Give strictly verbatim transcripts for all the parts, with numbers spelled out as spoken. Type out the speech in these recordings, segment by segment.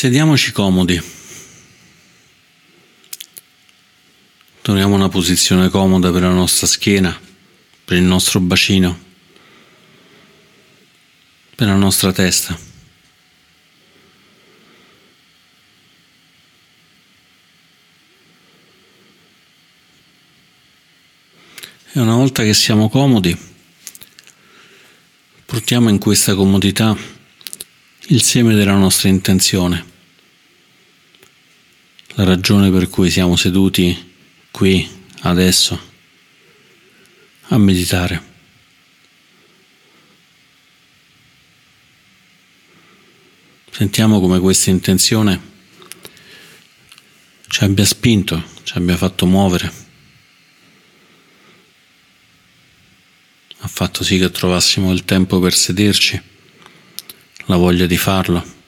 Sediamoci comodi. Troviamo una posizione comoda per la nostra schiena, per il nostro bacino, per la nostra testa. E una volta che siamo comodi, portiamo in questa comodità il seme della nostra intenzione, la ragione per cui siamo seduti qui, adesso, a meditare. Sentiamo come questa intenzione ci abbia spinto, ci abbia fatto muovere, ha fatto sì che trovassimo il tempo per sederci, la voglia di farlo.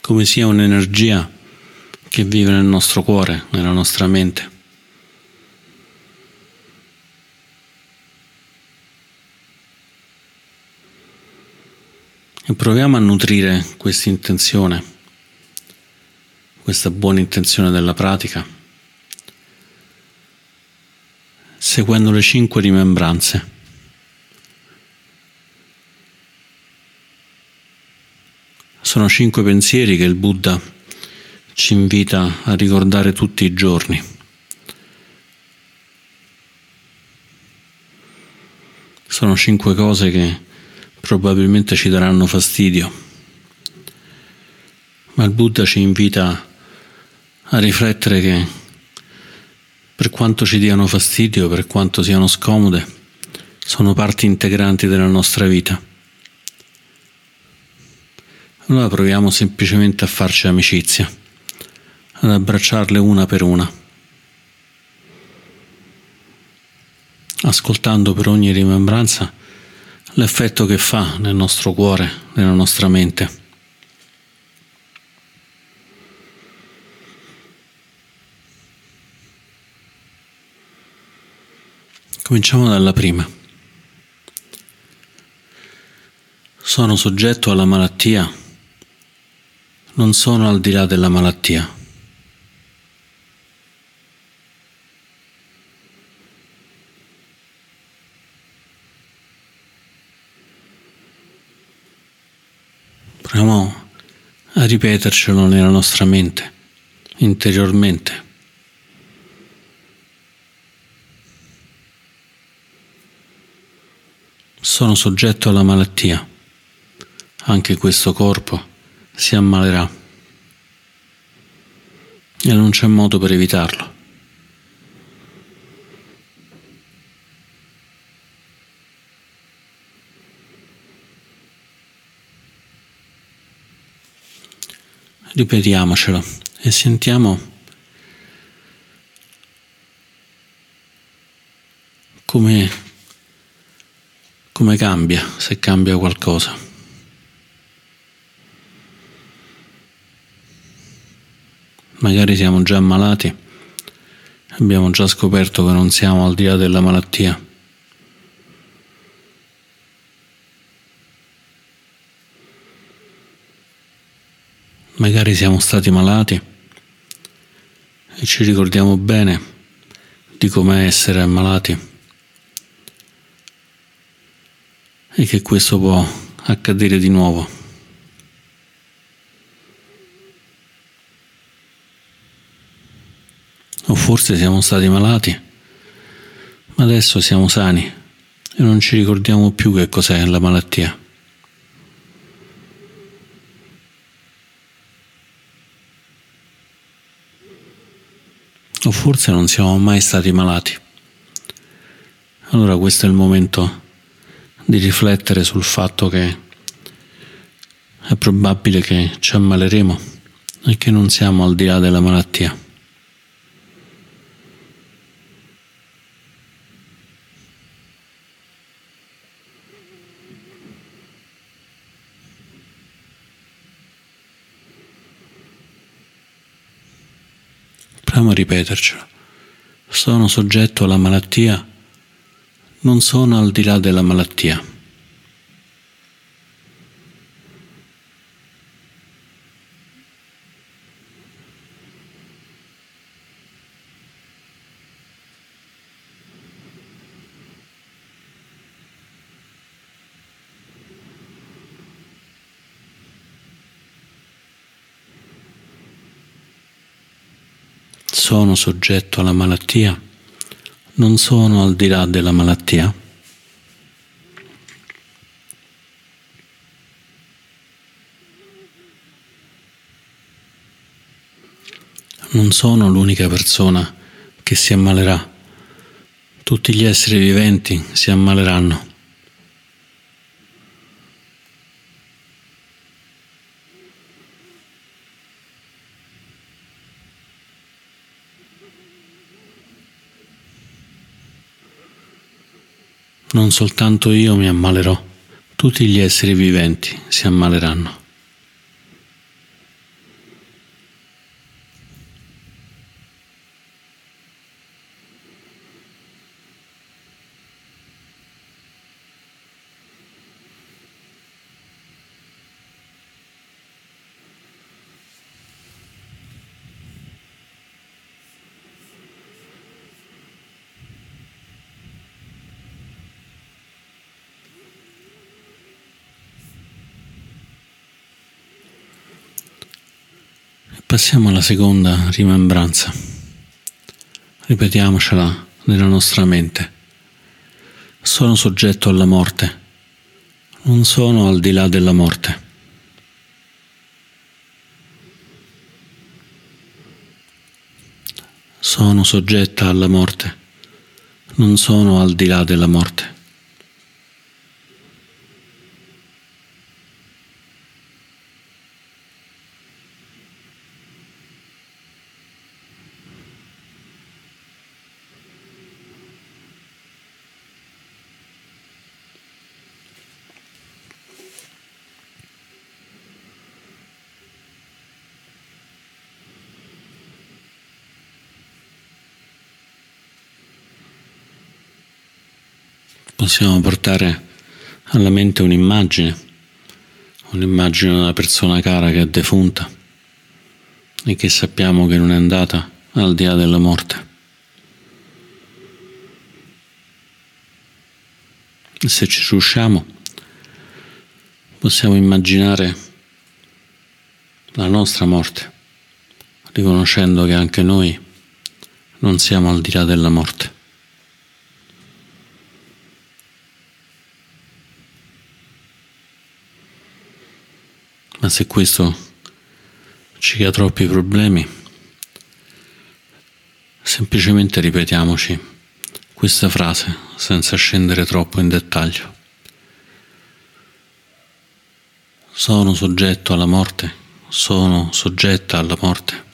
Come sia un'energia che vive nel nostro cuore, nella nostra mente. E proviamo a nutrire questa intenzione, questa buona intenzione della pratica, seguendo le cinque rimembranze. Sono cinque pensieri che il Buddha ci invita a ricordare tutti i giorni. Sono cinque cose che probabilmente ci daranno fastidio, ma il Buddha ci invita a riflettere che per quanto ci diano fastidio, per quanto siano scomode, sono parti integranti della nostra vita. Allora proviamo semplicemente a farci amicizia, ad abbracciarle una per una, ascoltando per ogni rimembranza l'effetto che fa nel nostro cuore, nella nostra mente. Cominciamo dalla prima. Sono soggetto alla malattia. Non sono al di là della malattia. Proviamo a ripetercelo nella nostra mente, interiormente. Sono soggetto alla malattia. Anche questo corpo si ammalerà e non c'è modo per evitarlo. Ripetiamocelo e sentiamo come, come cambia, se cambia qualcosa. Magari siamo già ammalati, abbiamo già scoperto che non siamo al di là della malattia. Magari siamo stati malati e ci ricordiamo bene di com'è essere ammalati e che questo può accadere di nuovo. O forse siamo stati malati, ma adesso siamo sani e non ci ricordiamo più che cos'è la malattia. O forse non siamo mai stati malati. Allora questo è il momento di riflettere sul fatto che è probabile che ci ammaleremo e che non siamo al di là della malattia. A ripetercelo. Sono soggetto alla malattia, non sono al di là della malattia. sono soggetto alla malattia, non sono al di là della malattia. Non sono l'unica persona che si ammalerà. Tutti gli esseri viventi si ammaleranno. Non soltanto io mi ammalerò, tutti gli esseri viventi si ammaleranno. Passiamo alla seconda rimembranza. Ripetiamocela nella nostra mente. Sono soggetto alla morte. Non sono al di là della morte. Sono soggetta alla morte. Non sono al di là della morte. Possiamo portare alla mente un'immagine, un'immagine di una persona cara che è defunta e che sappiamo che non è andata al di là della morte. E se ci riusciamo, possiamo immaginare la nostra morte, riconoscendo che anche noi non siamo al di là della morte. Ma se questo ci crea troppi problemi, semplicemente ripetiamoci questa frase senza scendere troppo in dettaglio. Sono soggetto alla morte, sono soggetta alla morte,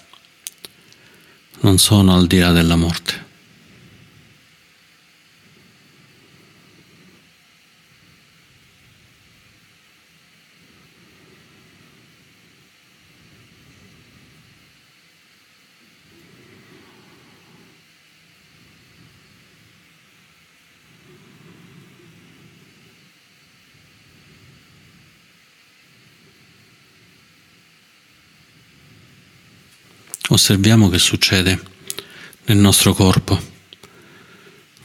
non sono al di là della morte. Osserviamo che succede nel nostro corpo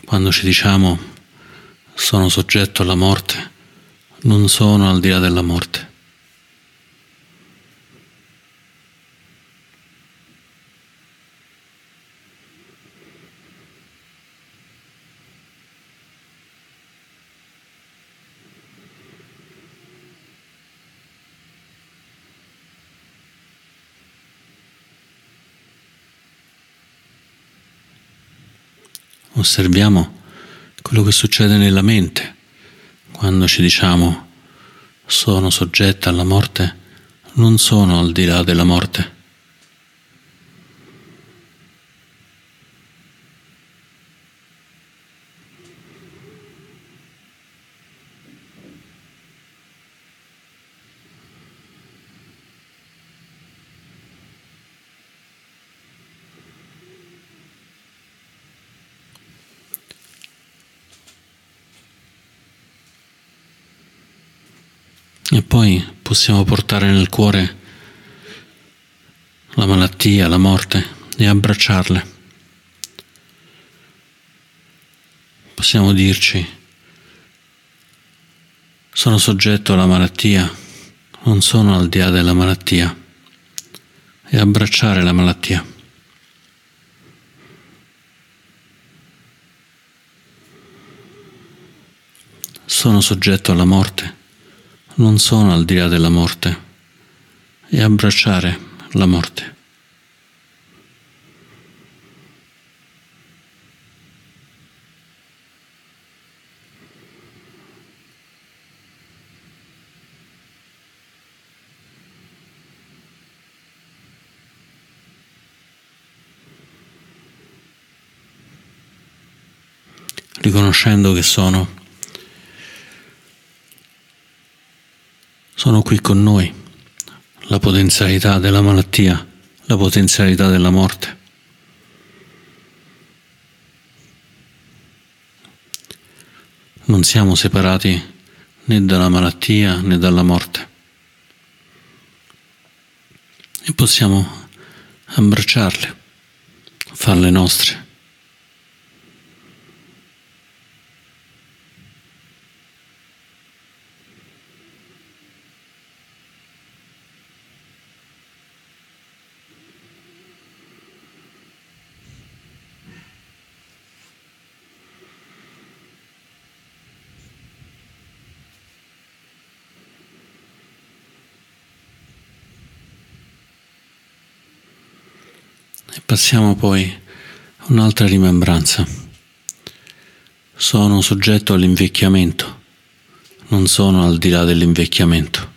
quando ci diciamo sono soggetto alla morte, non sono al di là della morte. Osserviamo quello che succede nella mente quando ci diciamo sono soggetta alla morte, non sono al di là della morte. E poi possiamo portare nel cuore la malattia, la morte e abbracciarle. Possiamo dirci, sono soggetto alla malattia, non sono al di là della malattia, e abbracciare la malattia. sono soggetto alla morte, non sono al di là della morte, e abbracciare la morte. Riconoscendo che sono, sono qui con noi, la potenzialità della malattia, la potenzialità della morte. Non siamo separati né dalla malattia né dalla morte e possiamo abbracciarle, farle nostre. Passiamo poi a un'altra rimembranza. Sono soggetto all'invecchiamento, non sono al di là dell'invecchiamento.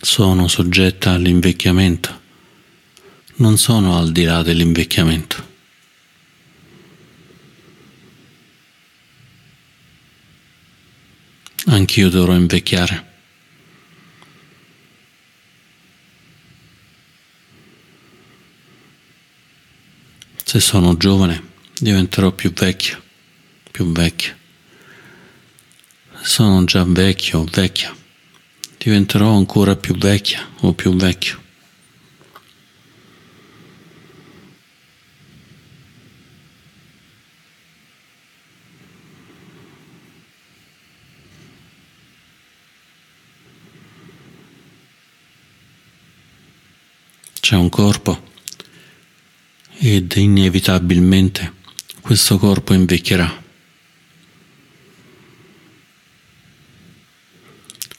Sono soggetta all'invecchiamento, non sono al di là dell'invecchiamento. Anch'io dovrò invecchiare. Se sono giovane diventerò più vecchio, più vecchia. Se sono già vecchio o vecchia diventerò ancora più vecchia o più vecchio. C'è un corpo ed inevitabilmente questo corpo invecchierà.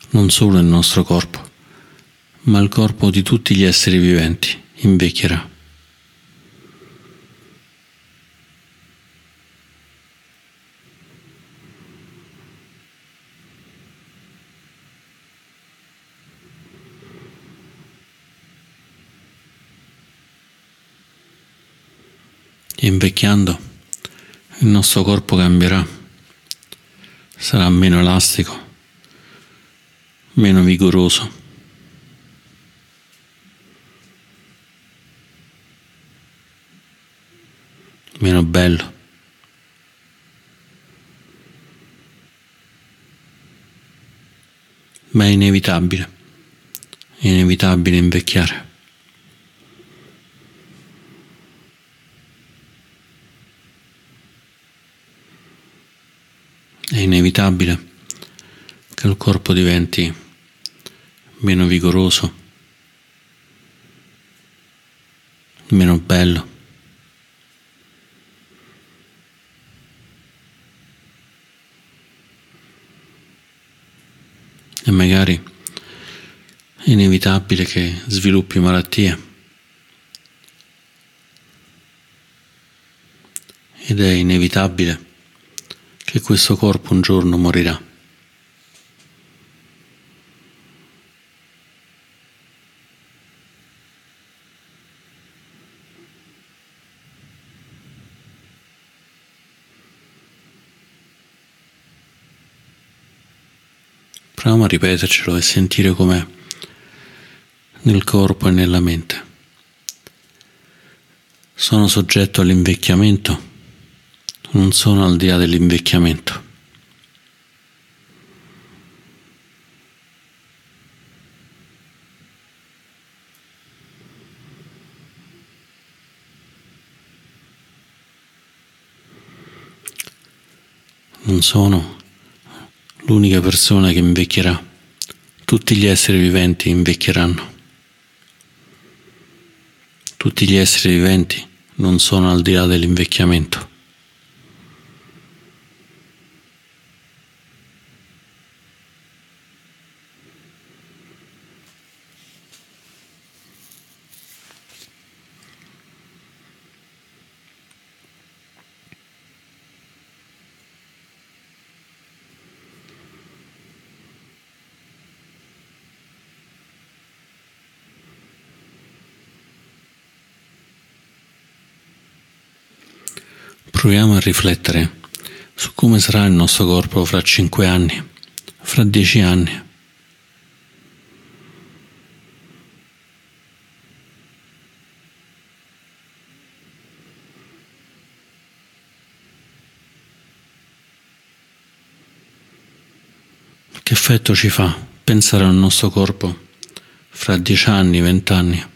Non solo il nostro corpo, ma il corpo di tutti gli esseri viventi invecchierà. Invecchiando, il nostro corpo cambierà, sarà meno elastico, meno vigoroso. Meno bello. Ma è inevitabile, è inevitabile invecchiare. È inevitabile che il corpo diventi meno vigoroso, meno bello. E magari è inevitabile che sviluppi malattie. Ed è inevitabile che questo corpo un giorno morirà. Proviamo a ripetercelo e sentire com'è nel corpo e nella mente. Sono soggetto all'invecchiamento. Non sono al di là dell'invecchiamento. Non sono l'unica persona che invecchierà, tutti gli esseri viventi invecchieranno. Tutti gli esseri viventi non sono al di là dell'invecchiamento. Proviamo a riflettere su come sarà il nostro corpo fra cinque anni, fra dieci anni. Che effetto ci fa pensare al nostro corpo fra dieci anni, vent'anni?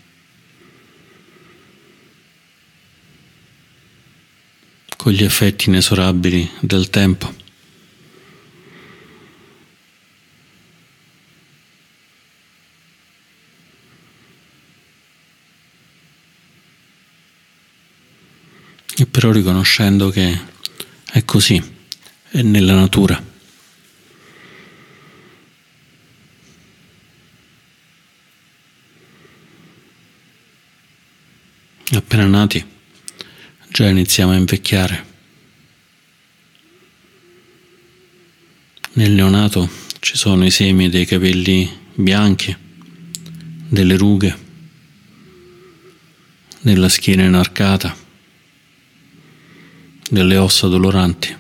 Con gli effetti inesorabili del tempo. E però riconoscendo che è così, è nella natura. Appena nati, già iniziamo a invecchiare. Nel neonato ci sono i semi dei capelli bianchi, delle rughe, della schiena inarcata, delle ossa doloranti.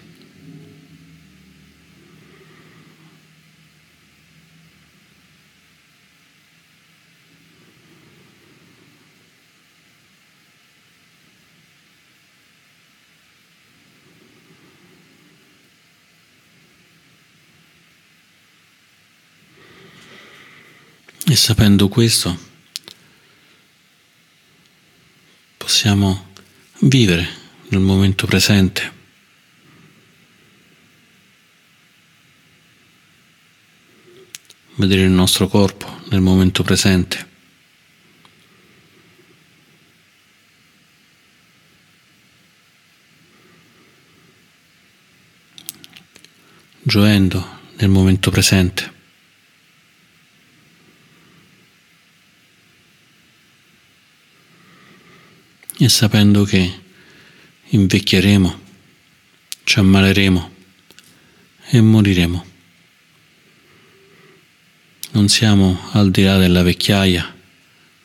E sapendo questo, possiamo vivere nel momento presente, vedere il nostro corpo nel momento presente, gioendo nel momento presente. E sapendo che invecchieremo, ci ammaleremo e moriremo. Non siamo al di là della vecchiaia,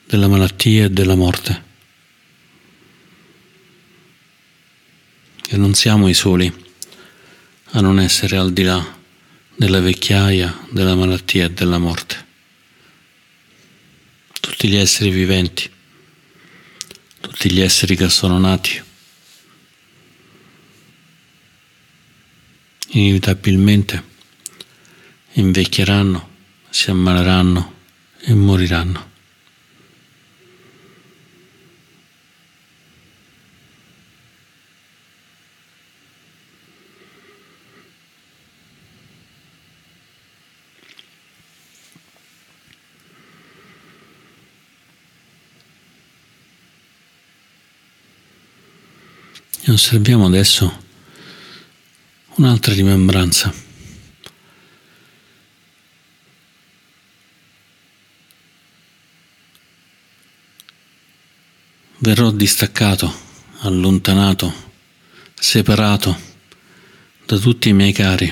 della malattia e della morte. E non siamo i soli a non essere al di là della vecchiaia, della malattia e della morte. Tutti gli esseri viventi, tutti gli esseri che sono nati, inevitabilmente invecchieranno, si ammaleranno e moriranno. E osserviamo adesso un'altra rimembranza. Verrò distaccato, allontanato, separato da tutti i miei cari,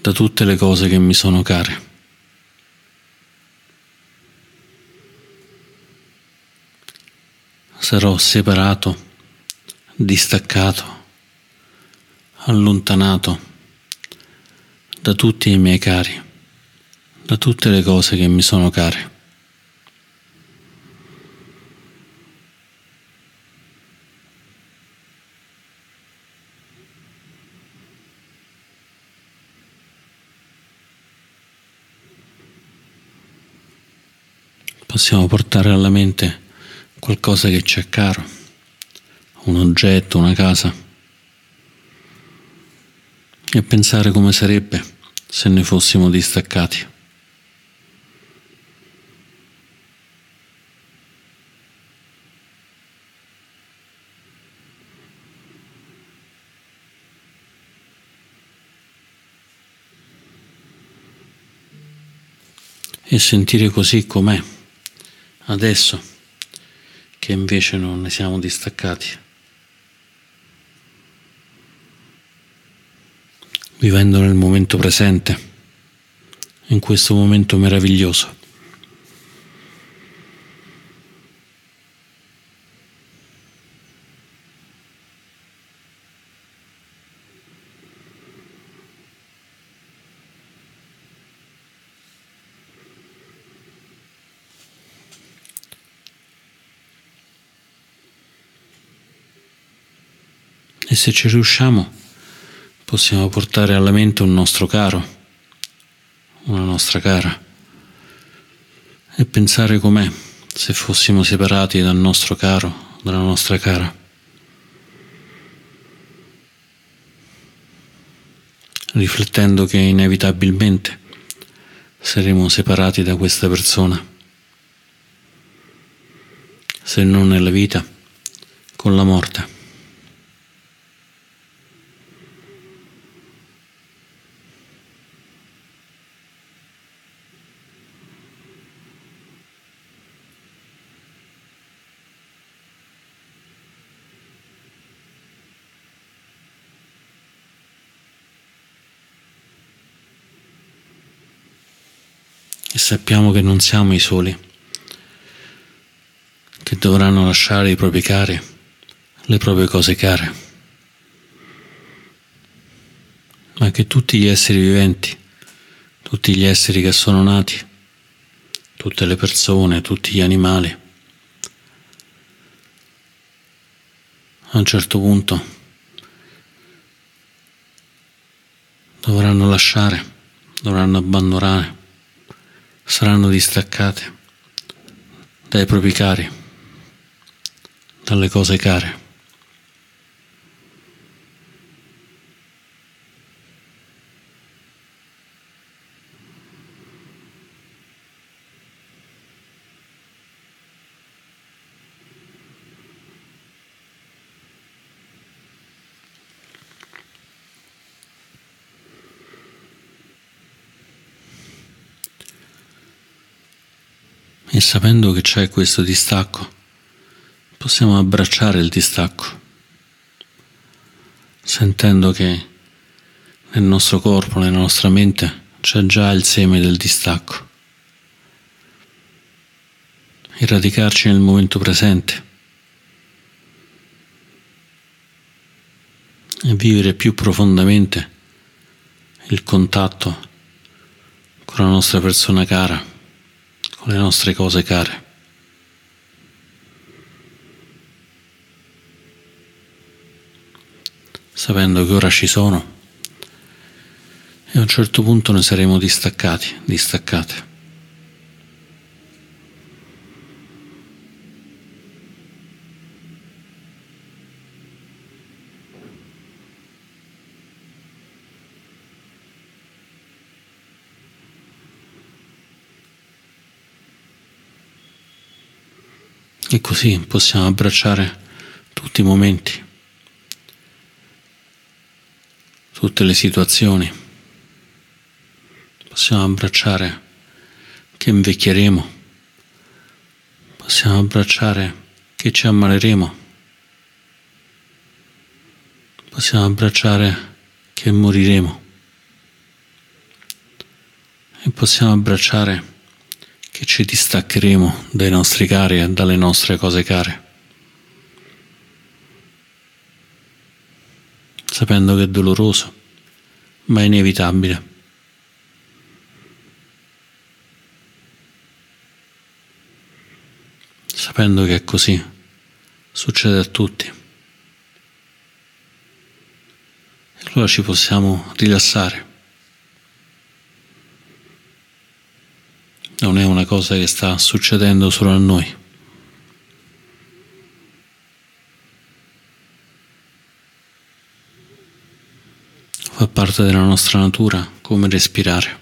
da tutte le cose che mi sono care. Sarò separato, distaccato, allontanato da tutti i miei cari, da tutte le cose che mi sono care. Possiamo portare alla mente qualcosa che ci è caro, un oggetto, una casa, e pensare come sarebbe se ne fossimo distaccati. e sentire così com'è adesso, che invece non ne siamo distaccati, vivendo nel momento presente, in questo momento meraviglioso. E se ci riusciamo, possiamo portare alla mente un nostro caro, una nostra cara, e pensare com'è se fossimo separati dal nostro caro, dalla nostra cara. Riflettendo che inevitabilmente saremo separati da questa persona, se non nella vita, con la morte. E sappiamo che non siamo i soli, che dovranno lasciare i propri cari, le proprie cose care, ma che tutti gli esseri viventi, tutti gli esseri che sono nati, tutte le persone, tutti gli animali, a un certo punto dovranno lasciare, dovranno abbandonare, saranno distaccate dai propri cari, dalle cose care. E sapendo che c'è questo distacco, possiamo abbracciare il distacco, sentendo che nel nostro corpo, nella nostra mente, c'è già il seme del distacco. E radicarci nel momento presente e vivere più profondamente il contatto con la nostra persona cara, le nostre cose care. Sapendo che ora ci sono e a un certo punto ne saremo distaccati, distaccate. E così possiamo abbracciare tutti i momenti, tutte le situazioni. Possiamo abbracciare che invecchieremo, possiamo abbracciare che ci ammaleremo, possiamo abbracciare che moriremo e possiamo abbracciare che ci distaccheremo dai nostri cari e dalle nostre cose care, sapendo che è doloroso, ma è inevitabile. Sapendo che è così, succede a tutti. E allora ci possiamo rilassare. Non è una cosa che sta succedendo solo a noi. Fa parte della nostra natura come respirare.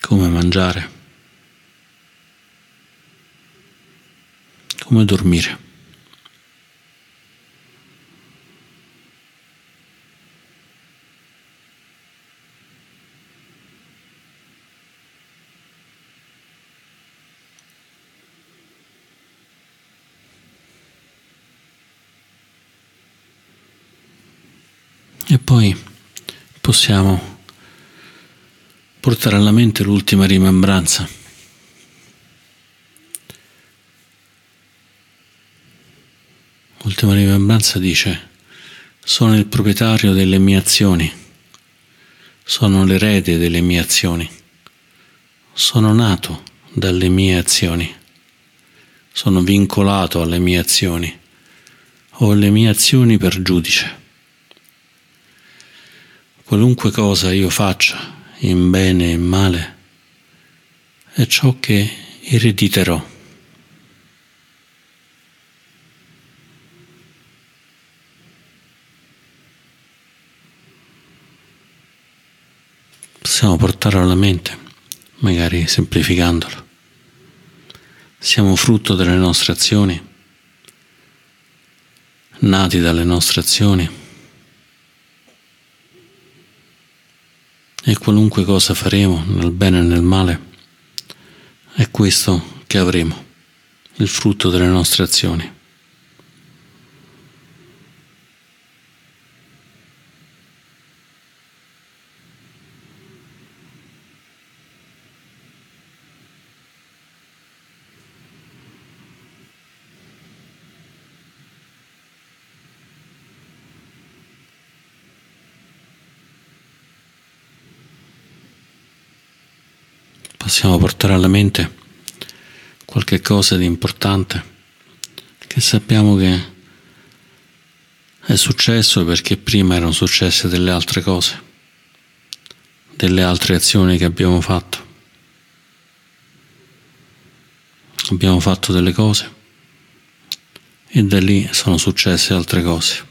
Come mangiare. Come dormire. E poi possiamo portare alla mente l'ultima rimembranza. L'ultima rimembranza dice: sono il proprietario delle mie azioni, sono l'erede delle mie azioni, sono nato dalle mie azioni, sono vincolato alle mie azioni, ho le mie azioni per giudice. Qualunque cosa io faccia, in bene e in male, è ciò che erediterò. Possiamo portarlo alla mente, magari semplificandolo. Siamo frutto delle nostre azioni, nati dalle nostre azioni, e qualunque cosa faremo, nel bene e nel male, è questo che avremo, il frutto delle nostre azioni. Possiamo portare alla mente qualche cosa di importante che sappiamo che è successo perché prima erano successe delle altre cose, delle altre azioni che abbiamo fatto. Abbiamo fatto delle cose e da lì sono successe altre cose.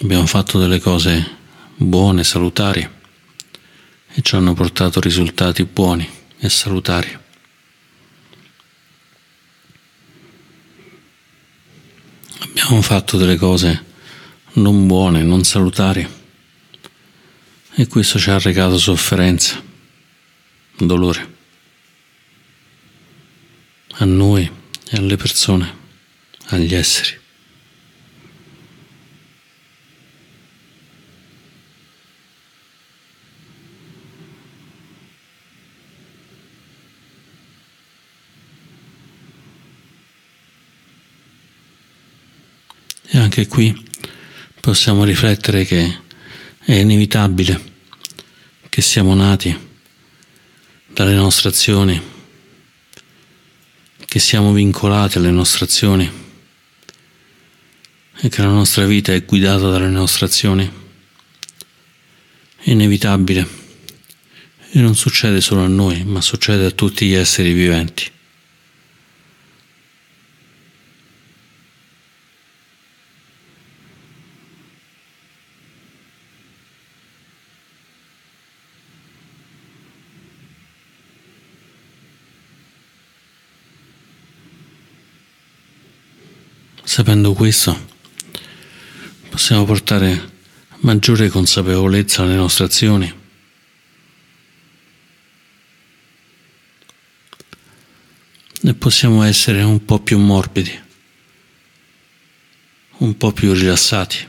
Abbiamo fatto delle cose buone, salutari, e ci hanno portato risultati buoni e salutari. Abbiamo fatto delle cose non buone, non salutari, e questo ci ha recato sofferenza, dolore, a noi e alle persone, agli esseri. Anche qui possiamo riflettere che è inevitabile che siamo nati dalle nostre azioni, che siamo vincolati alle nostre azioni e che la nostra vita è guidata dalle nostre azioni. È inevitabile e non succede solo a noi, ma succede a tutti gli esseri viventi. Sapendo questo, possiamo portare maggiore consapevolezza alle nostre azioni, e possiamo essere un po' più morbidi, un po' più rilassati,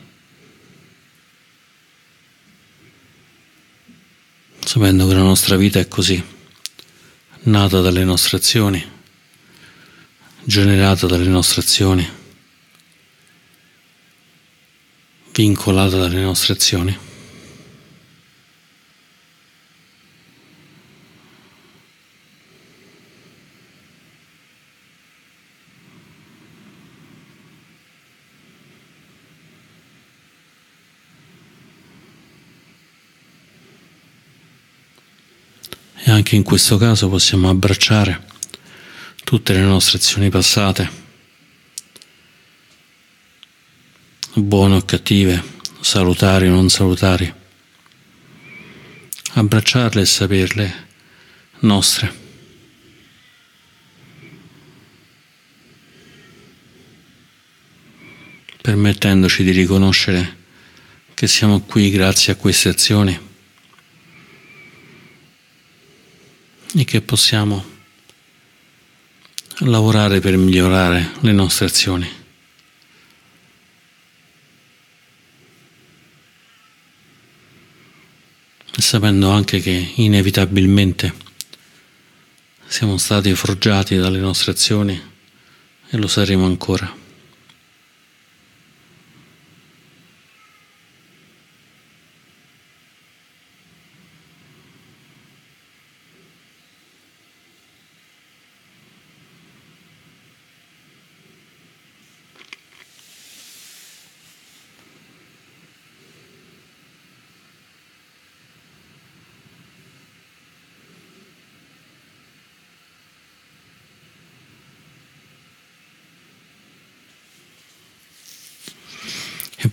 sapendo che la nostra vita è così, nata dalle nostre azioni, generata dalle nostre azioni, vincolata dalle nostre azioni. E anche in questo caso possiamo abbracciare tutte le nostre azioni passate, buone o cattive, salutari o non salutari, abbracciarle e saperle nostre. Permettendoci di riconoscere che siamo qui grazie a queste azioni e che possiamo lavorare per migliorare le nostre azioni. E sapendo anche che inevitabilmente siamo stati forgiati dalle nostre azioni e lo saremo ancora.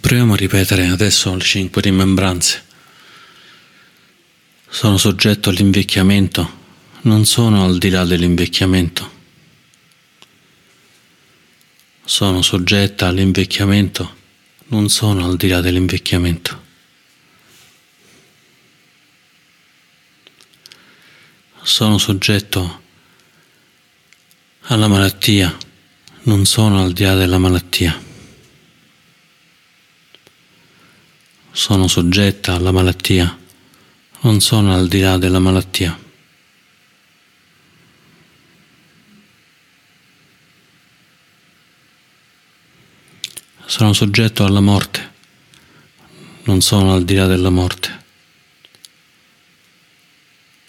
Proviamo a ripetere adesso le cinque rimembranze. Sono soggetto all'invecchiamento, non sono al di là dell'invecchiamento. Sono soggetta all'invecchiamento, non sono al di là dell'invecchiamento. Sono soggetto alla malattia, non sono al di là della malattia. Sono soggetta alla malattia, non sono al di là della malattia. Sono soggetto alla morte, non sono al di là della morte.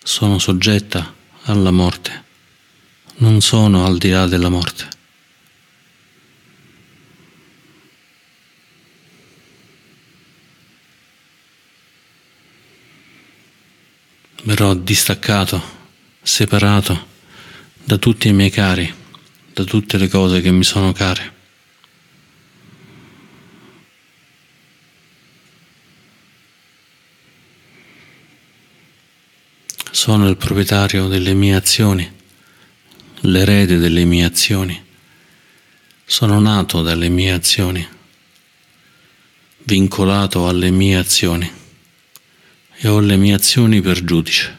Sono soggetta alla morte, non sono al di là della morte. Verrò distaccato, separato da tutti i miei cari, da tutte le cose che mi sono care. Sono il proprietario delle mie azioni, l'erede delle mie azioni. Sono nato dalle mie azioni, vincolato alle mie azioni. E ho le mie azioni per giudice.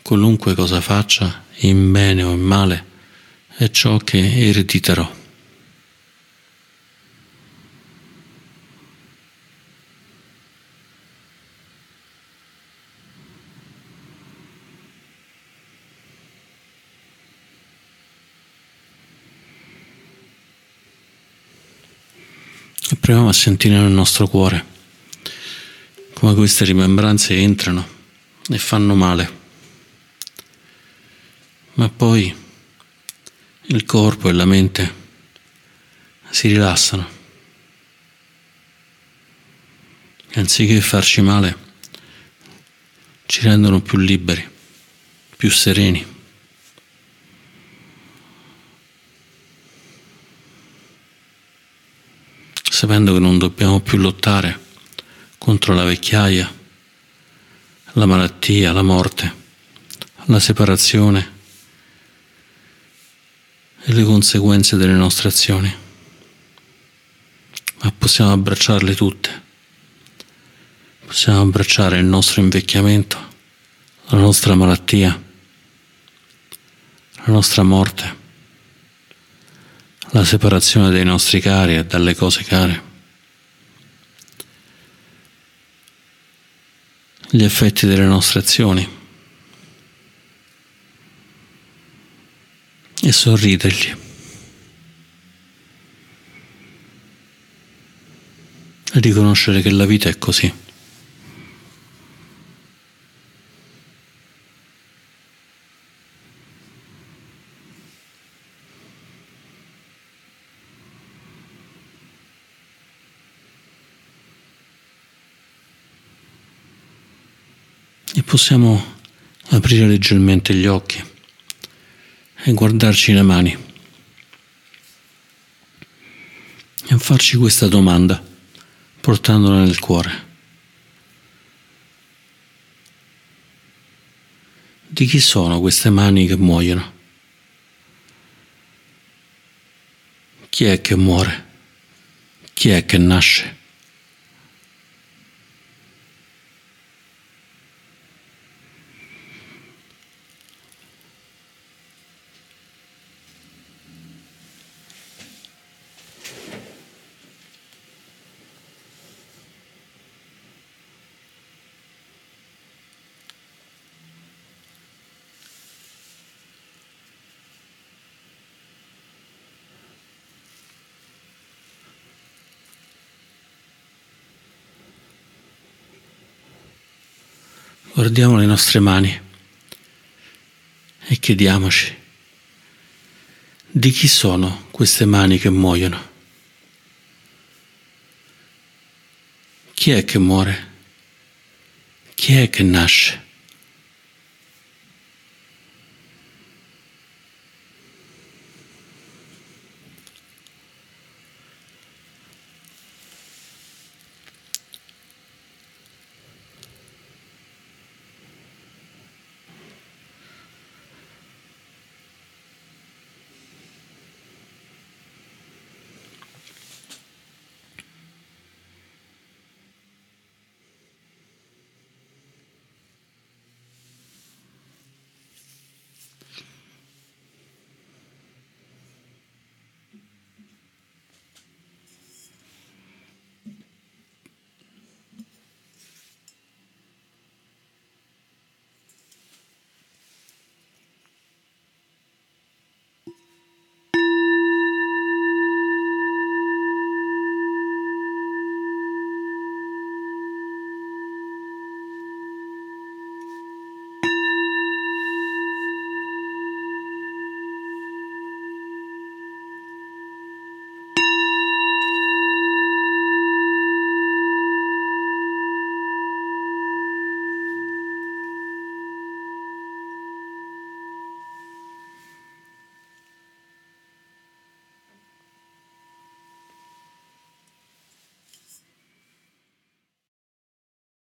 Qualunque cosa faccia, in bene o in male, è ciò che erediterò. E proviamo a sentire nel nostro cuore come queste rimembranze entrano e fanno male, ma poi il corpo e la mente si rilassano e anziché farci male ci rendono più liberi, più sereni. Sapendo che non dobbiamo più lottare contro la vecchiaia, la malattia, la morte, la separazione e le conseguenze delle nostre azioni, ma possiamo abbracciarle tutte. Possiamo abbracciare il nostro invecchiamento, la nostra malattia, la nostra morte, la separazione dai nostri cari e dalle cose care, gli effetti delle nostre azioni, e sorridergli, e riconoscere che la vita è così. Possiamo aprire leggermente gli occhi e guardarci le mani e farci questa domanda, portandola nel cuore: di chi sono queste mani che muoiono? Chi è che muore? Chi è che nasce? guardiamo le nostre mani e chiediamoci: di chi sono queste mani che muoiono? Chi è che muore? Chi è che nasce?